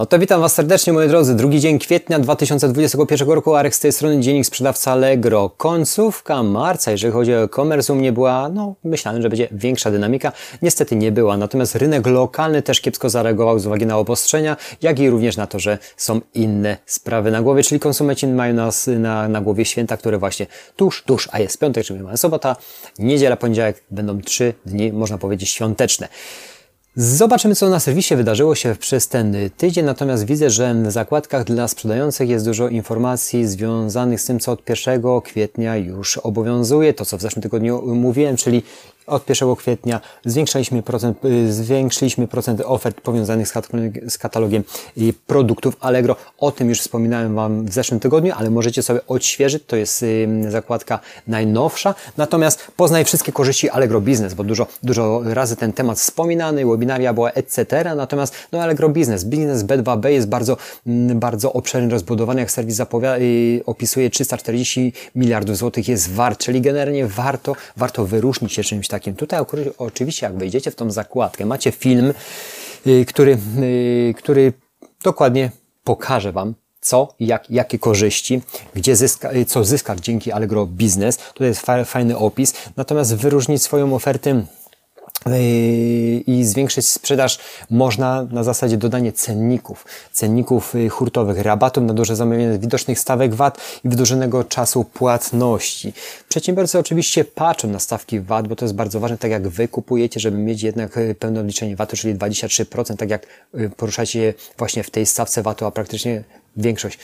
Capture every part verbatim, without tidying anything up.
No to witam Was serdecznie, moi drodzy. Drugi dzień kwietnia dwa tysiące dwudziestego pierwszego roku. Arek z tej strony, dziennik sprzedawca Allegro. Końcówka marca, jeżeli chodzi o e-commerce, u mnie była, no myślałem, że będzie większa dynamika. Niestety nie była. Natomiast rynek lokalny też kiepsko zareagował z uwagi na obostrzenia, jak i również na to, że są inne sprawy na głowie, czyli konsumenci mają nas na, na głowie święta, które właśnie tuż, tuż, a jest piątek, czyli mamy sobota, niedziela, poniedziałek, będą trzy dni, można powiedzieć, świąteczne. Zobaczymy, co na serwisie wydarzyło się przez ten tydzień, natomiast widzę, że w zakładkach dla sprzedających jest dużo informacji związanych z tym, co od pierwszego kwietnia już obowiązuje, to co w zeszłym tygodniu mówiłem, czyli od pierwszego kwietnia zwiększyliśmy procent, zwiększyliśmy procent ofert powiązanych z katalogiem produktów Allegro. O tym już wspominałem Wam w zeszłym tygodniu, ale możecie sobie odświeżyć. To jest zakładka najnowsza. Natomiast poznaj wszystkie korzyści Allegro Biznes, bo dużo, dużo razy ten temat wspominany, webinaria była, et cetera. Natomiast no, Allegro Biznes, biznes B dwa B jest bardzo, bardzo obszerny, rozbudowany, jak serwis opisuje, trzysta czterdzieści miliardów złotych jest wart, czyli generalnie warto, warto wyróżnić się czymś takim. Tutaj oczywiście, jak wejdziecie w tą zakładkę, macie film, który, który dokładnie pokaże Wam, co, jak, jakie korzyści, gdzie zyska, co zyskać dzięki Allegro Biznes. Tutaj jest fajny opis. Natomiast wyróżnić swoją ofertę i zwiększyć sprzedaż można na zasadzie dodania cenników, cenników hurtowych, rabatów na duże zamówienia, widocznych stawek V A T i wydłużonego czasu płatności. Przedsiębiorcy oczywiście patrzą na stawki V A T, bo to jest bardzo ważne, tak jak Wy kupujecie, żeby mieć jednak pełne odliczenie V A T-u, czyli dwadzieścia trzy procent, tak jak poruszacie się właśnie w tej stawce V A T-u, a praktycznie większość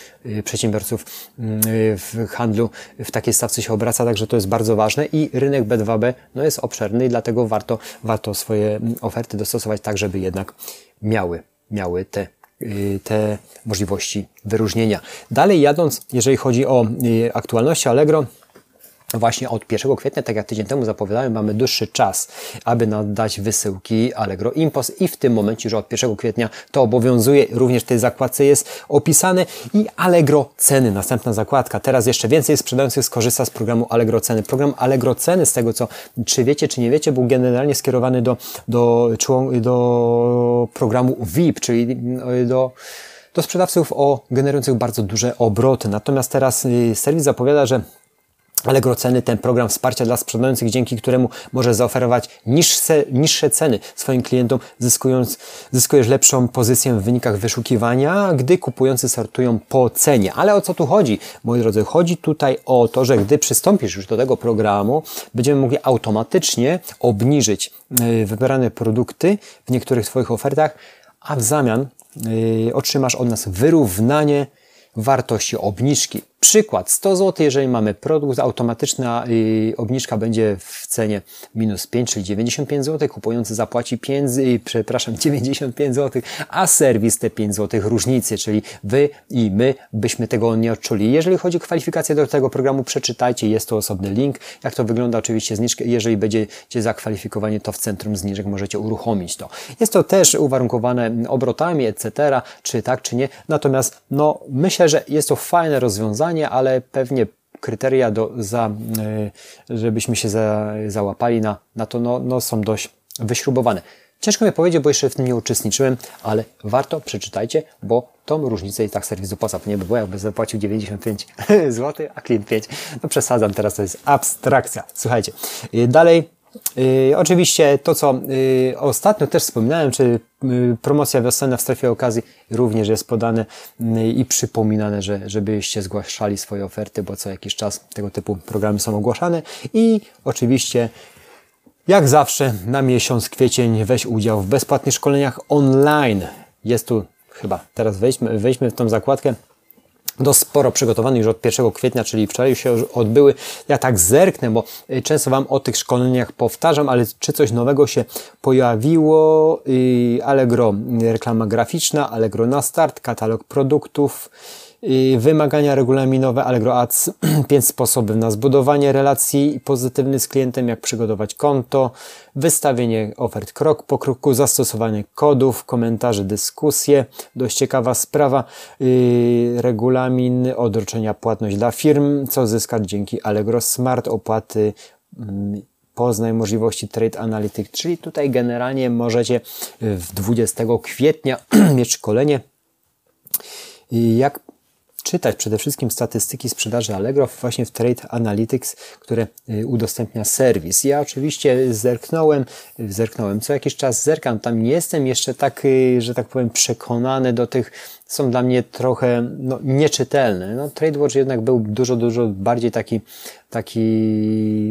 przedsiębiorców w handlu w takiej stawce się obraca, także to jest bardzo ważne i rynek B dwa B no jest obszerny i dlatego warto, warto swoje oferty dostosować tak, żeby jednak miały, miały te, te możliwości wyróżnienia. Dalej jadąc, jeżeli chodzi o aktualności Allegro, właśnie od pierwszego kwietnia, tak jak tydzień temu zapowiadałem, mamy dłuższy czas, aby nadać wysyłki Allegro Impos i w tym momencie, że od pierwszego kwietnia to obowiązuje, również w tej zakładce jest opisane i Allegro Ceny, następna zakładka. Teraz jeszcze więcej sprzedających skorzysta z programu Allegro Ceny. Program Allegro Ceny, z tego co czy wiecie, czy nie wiecie, był generalnie skierowany do, do, do programu V I P, czyli do... do sprzedawców o generujących bardzo duże obroty. Natomiast teraz serwis zapowiada, że Allegro Ceny, ten program wsparcia dla sprzedających, dzięki któremu może zaoferować niższe, niższe ceny swoim klientom, zyskując, zyskujesz lepszą pozycję w wynikach wyszukiwania, gdy kupujący sortują po cenie. Ale o co tu chodzi? Moi drodzy, chodzi tutaj o to, że gdy przystąpisz już do tego programu, będziemy mogli automatycznie obniżyć wybrane produkty w niektórych Twoich ofertach, a w zamian otrzymasz od nas wyrównanie wartości obniżki. Przykład sto złotych, jeżeli mamy produkt, automatyczna obniżka będzie w cenie minus pięć, czyli dziewięćdziesiąt pięć złotych, kupujący zapłaci pięć, przepraszam, dziewięćdziesiąt pięć złotych, a serwis te pięć złotych różnicy, czyli Wy i my byśmy tego nie odczuli. Jeżeli chodzi o kwalifikację do tego programu, przeczytajcie, jest to osobny link, jak to wygląda oczywiście zniżkę, jeżeli będziecie zakwalifikowani, to w centrum zniżek możecie uruchomić to. Jest to też uwarunkowane obrotami, et cetera, czy tak, czy nie, natomiast no myślę, że jest to fajne rozwiązanie, ale pewnie kryteria, do, za, żebyśmy się za, załapali na, na to, no, no są dość wyśrubowane. Ciężko mi powiedzieć, bo jeszcze w tym nie uczestniczyłem, ale warto, przeczytajcie, bo tą różnicę i tak serwis opłaca. Nie by było, jakby zapłacił dziewięćdziesiąt pięć złotych, a klient pięć. No przesadzam, teraz to jest abstrakcja. Słuchajcie, dalej. Yy, oczywiście to, co yy, ostatnio też wspominałem, czy yy, promocja wiosenna w strefie okazji również jest podane yy, i przypominane, że, żebyście zgłaszali swoje oferty, bo co jakiś czas tego typu programy są ogłaszane i oczywiście jak zawsze na miesiąc kwiecień weź udział w bezpłatnych szkoleniach online. Jest tu chyba, teraz wejdźmy, wejdźmy w tą zakładkę. Do sporo przygotowanych już od pierwszego kwietnia, czyli wczoraj już się odbyły. Ja tak zerknę, bo często Wam o tych szkoleniach powtarzam, ale czy coś nowego się pojawiło? Allegro reklama graficzna, Allegro na start, katalog produktów, wymagania regulaminowe, Allegro Ads, pięć sposobów na zbudowanie relacji pozytywny z klientem, jak przygotować konto, wystawienie ofert krok po kroku, zastosowanie kodów, komentarze, dyskusje, dość ciekawa sprawa, yy, regulamin, odroczenia płatność dla firm, co zyskać dzięki Allegro Smart, opłaty, yy, poznaj możliwości Trade Analytics, czyli tutaj generalnie możecie w dwudziestego kwietnia mieć szkolenie Jak czytać przede wszystkim statystyki sprzedaży Allegro właśnie w Trade Analytics, które udostępnia serwis. Ja oczywiście zerknąłem, zerknąłem, co jakiś czas zerkam, tam nie jestem jeszcze tak, że tak powiem, przekonany do tych, są dla mnie trochę no, nieczytelne. No, Trade Watch jednak był dużo, dużo bardziej taki, taki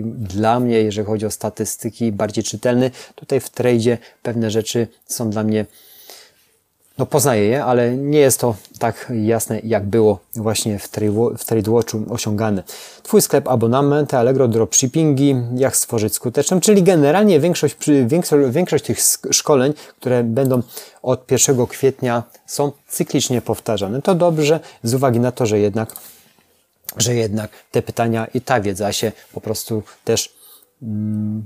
dla mnie, jeżeli chodzi o statystyki, bardziej czytelny. Tutaj w Trade'zie pewne rzeczy są dla mnie, no poznaję je, ale nie jest to tak jasne, jak było właśnie w, w Trade Watchu osiągane. Twój sklep, abonamenty, Allegro, dropshippingi, jak stworzyć skuteczną, czyli generalnie większość, większość, większość tych szkoleń, które będą od pierwszego kwietnia, są cyklicznie powtarzane. To dobrze, z uwagi na to, że jednak, że jednak te pytania i ta wiedza się po prostu też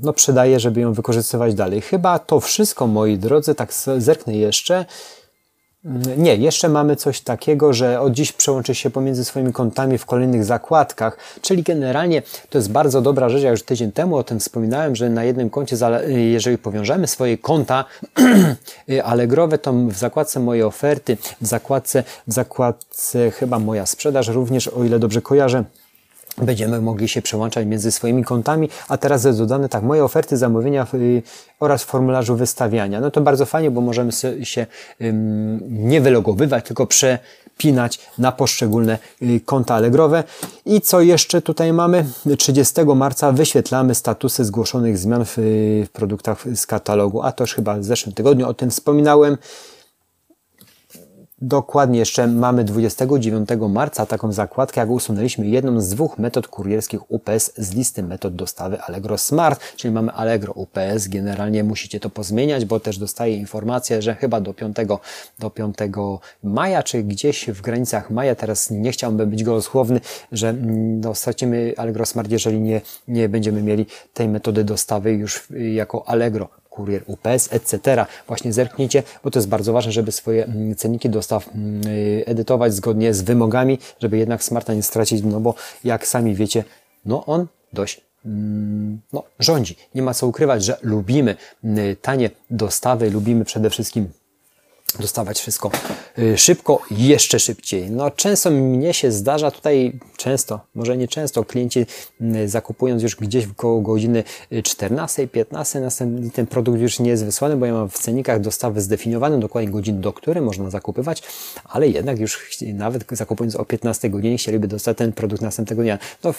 no przydaje, żeby ją wykorzystywać dalej. Chyba to wszystko, moi drodzy, tak zerknę jeszcze. Nie, jeszcze mamy coś takiego, że od dziś przełączy się pomiędzy swoimi kontami w kolejnych zakładkach, czyli generalnie to jest bardzo dobra rzecz, ja już tydzień temu o tym wspominałem, że na jednym koncie, jeżeli powiążemy swoje konta allegrowe, to w zakładce moje oferty, w zakładce, w zakładce chyba moja sprzedaż również, o ile dobrze kojarzę, będziemy mogli się przełączać między swoimi kontami, a teraz jest dodane tak, moje oferty, zamówienia oraz w formularzu wystawiania. No to bardzo fajnie, bo możemy się nie wylogowywać, tylko przepinać na poszczególne konta allegrowe. I co jeszcze tutaj mamy? trzydziestego marca wyświetlamy statusy zgłoszonych zmian w produktach z katalogu, a to już chyba w zeszłym tygodniu o tym wspominałem. Dokładnie jeszcze mamy dwudziestego dziewiątego marca taką zakładkę, jak usunęliśmy jedną z dwóch metod kurierskich U P S z listy metod dostawy Allegro Smart, czyli mamy Allegro U P S. Generalnie musicie to pozmieniać, bo też dostaję informację, że chyba do piątego maja, czy gdzieś w granicach maja, teraz nie chciałbym być gołosłowny, że no, stracimy Allegro Smart, jeżeli nie, nie będziemy mieli tej metody dostawy już jako Allegro Kurier U P S, et cetera. Właśnie zerknijcie, bo to jest bardzo ważne, żeby swoje cenniki dostaw edytować zgodnie z wymogami, żeby jednak Smarta nie stracić, no bo jak sami wiecie, no on dość no, rządzi. Nie ma co ukrywać, że lubimy tanie dostawy, lubimy przede wszystkim dostawać wszystko szybko, jeszcze szybciej. No często mnie się zdarza tutaj, często, może nie często, klienci zakupując już gdzieś około godziny czternastej, piętnastej, następny ten produkt już nie jest wysłany, bo ja mam w cennikach dostawy zdefiniowane, dokładnie godzin, do których można zakupywać, ale jednak już nawet zakupując o piętnastej godzinie chcieliby dostać ten produkt następnego dnia. No,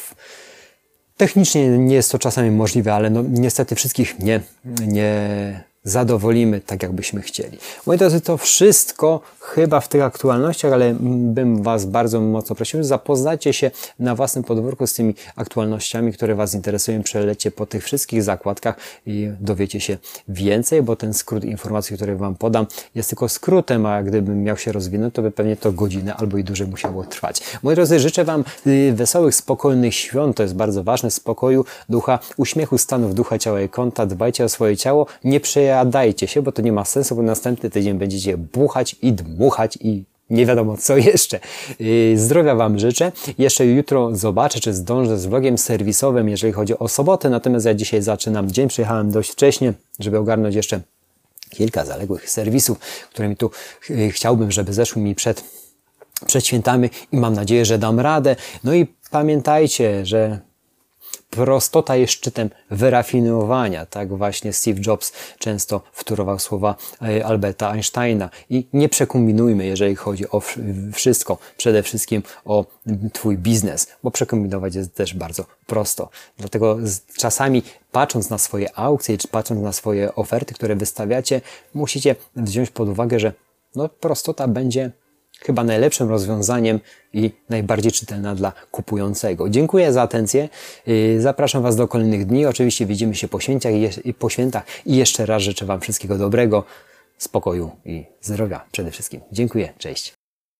technicznie nie jest to czasami możliwe, ale no niestety wszystkich nie, nie zadowolimy tak, jakbyśmy chcieli. Moi drodzy, to wszystko chyba w tych aktualnościach, ale bym Was bardzo mocno prosił, zapoznajcie się na własnym podwórku z tymi aktualnościami, które Was interesują, przelecie po tych wszystkich zakładkach i dowiecie się więcej, bo ten skrót informacji, który Wam podam, jest tylko skrótem, a gdybym miał się rozwinąć, to by pewnie to godzinę albo i dłużej musiało trwać. Moi drodzy, życzę Wam wesołych, spokojnych świąt, to jest bardzo ważne, spokoju ducha, uśmiechu, stanów ducha, ciała i konta, dbajcie o swoje ciało, nie przejaśnijcie, jadajcie się, bo to nie ma sensu, bo następny tydzień będziecie buchać i dmuchać i nie wiadomo co jeszcze. Zdrowia Wam życzę. Jeszcze jutro zobaczę, czy zdążę z vlogiem serwisowym, jeżeli chodzi o sobotę. Natomiast ja dzisiaj zaczynam dzień. Przyjechałem dość wcześnie, żeby ogarnąć jeszcze kilka zaległych serwisów, które mi tu chciałbym, żeby zeszły mi przed, przed świętami i mam nadzieję, że dam radę. No i pamiętajcie, że prostota jest szczytem wyrafinowania. Tak właśnie Steve Jobs często wtórował słowa Alberta Einsteina. I nie przekombinujmy, jeżeli chodzi o wszystko. Przede wszystkim o Twój biznes, bo przekombinować jest też bardzo prosto. Dlatego czasami patrząc na swoje aukcje, czy patrząc na swoje oferty, które wystawiacie, musicie wziąć pod uwagę, że no, prostota będzie chyba najlepszym rozwiązaniem i najbardziej czytelna dla kupującego. Dziękuję za atencję. Zapraszam Was do kolejnych dni. Oczywiście widzimy się po świętach i po świętach. I jeszcze raz życzę Wam wszystkiego dobrego, spokoju i zdrowia przede wszystkim. Dziękuję. Cześć.